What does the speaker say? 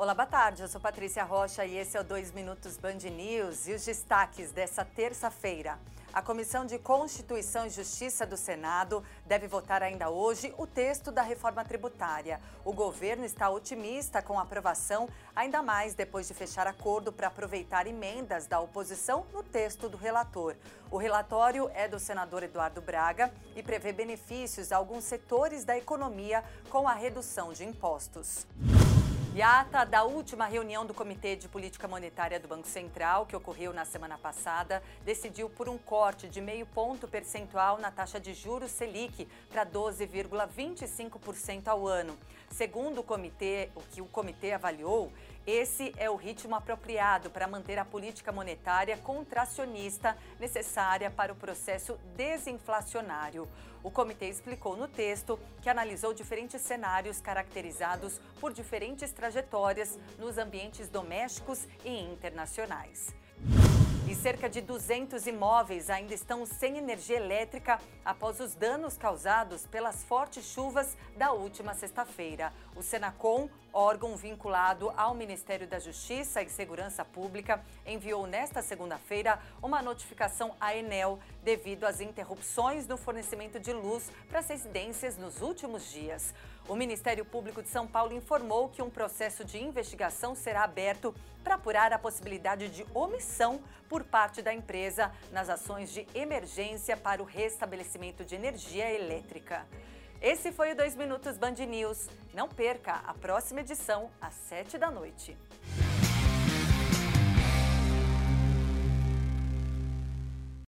Olá, boa tarde. Eu sou Patrícia Rocha e esse é o 2 Minutos Band News e os destaques dessa terça-feira. A Comissão de Constituição e Justiça do Senado deve votar ainda hoje o texto da reforma tributária. O governo está otimista com a aprovação, ainda mais depois de fechar acordo para aproveitar emendas da oposição no texto do relator. O relatório é do senador Eduardo Braga e prevê benefícios a alguns setores da economia com a redução de impostos. E a ata da última reunião do Comitê de Política Monetária do Banco Central, que ocorreu na semana passada, decidiu por um corte de 0,5 ponto percentual na taxa de juros Selic para 12,25% ao ano. Segundo o comitê, o que o comitê avaliou, esse é o ritmo apropriado para manter a política monetária contracionista necessária para o processo desinflacionário. O comitê explicou no texto que analisou diferentes cenários caracterizados por diferentes trajetórias nos ambientes domésticos e internacionais. E cerca de 200 imóveis ainda estão sem energia elétrica após os danos causados pelas fortes chuvas da última sexta-feira. O Senacom, órgão vinculado ao Ministério da Justiça e Segurança Pública, enviou nesta segunda-feira uma notificação à Enel devido às interrupções no fornecimento de luz para as residências nos últimos dias. O Ministério Público de São Paulo informou que um processo de investigação será aberto para apurar a possibilidade de omissão por parte da empresa nas ações de emergência para o restabelecimento de energia elétrica. Esse foi o 2 Minutos Band News. Não perca a próxima edição às 19h.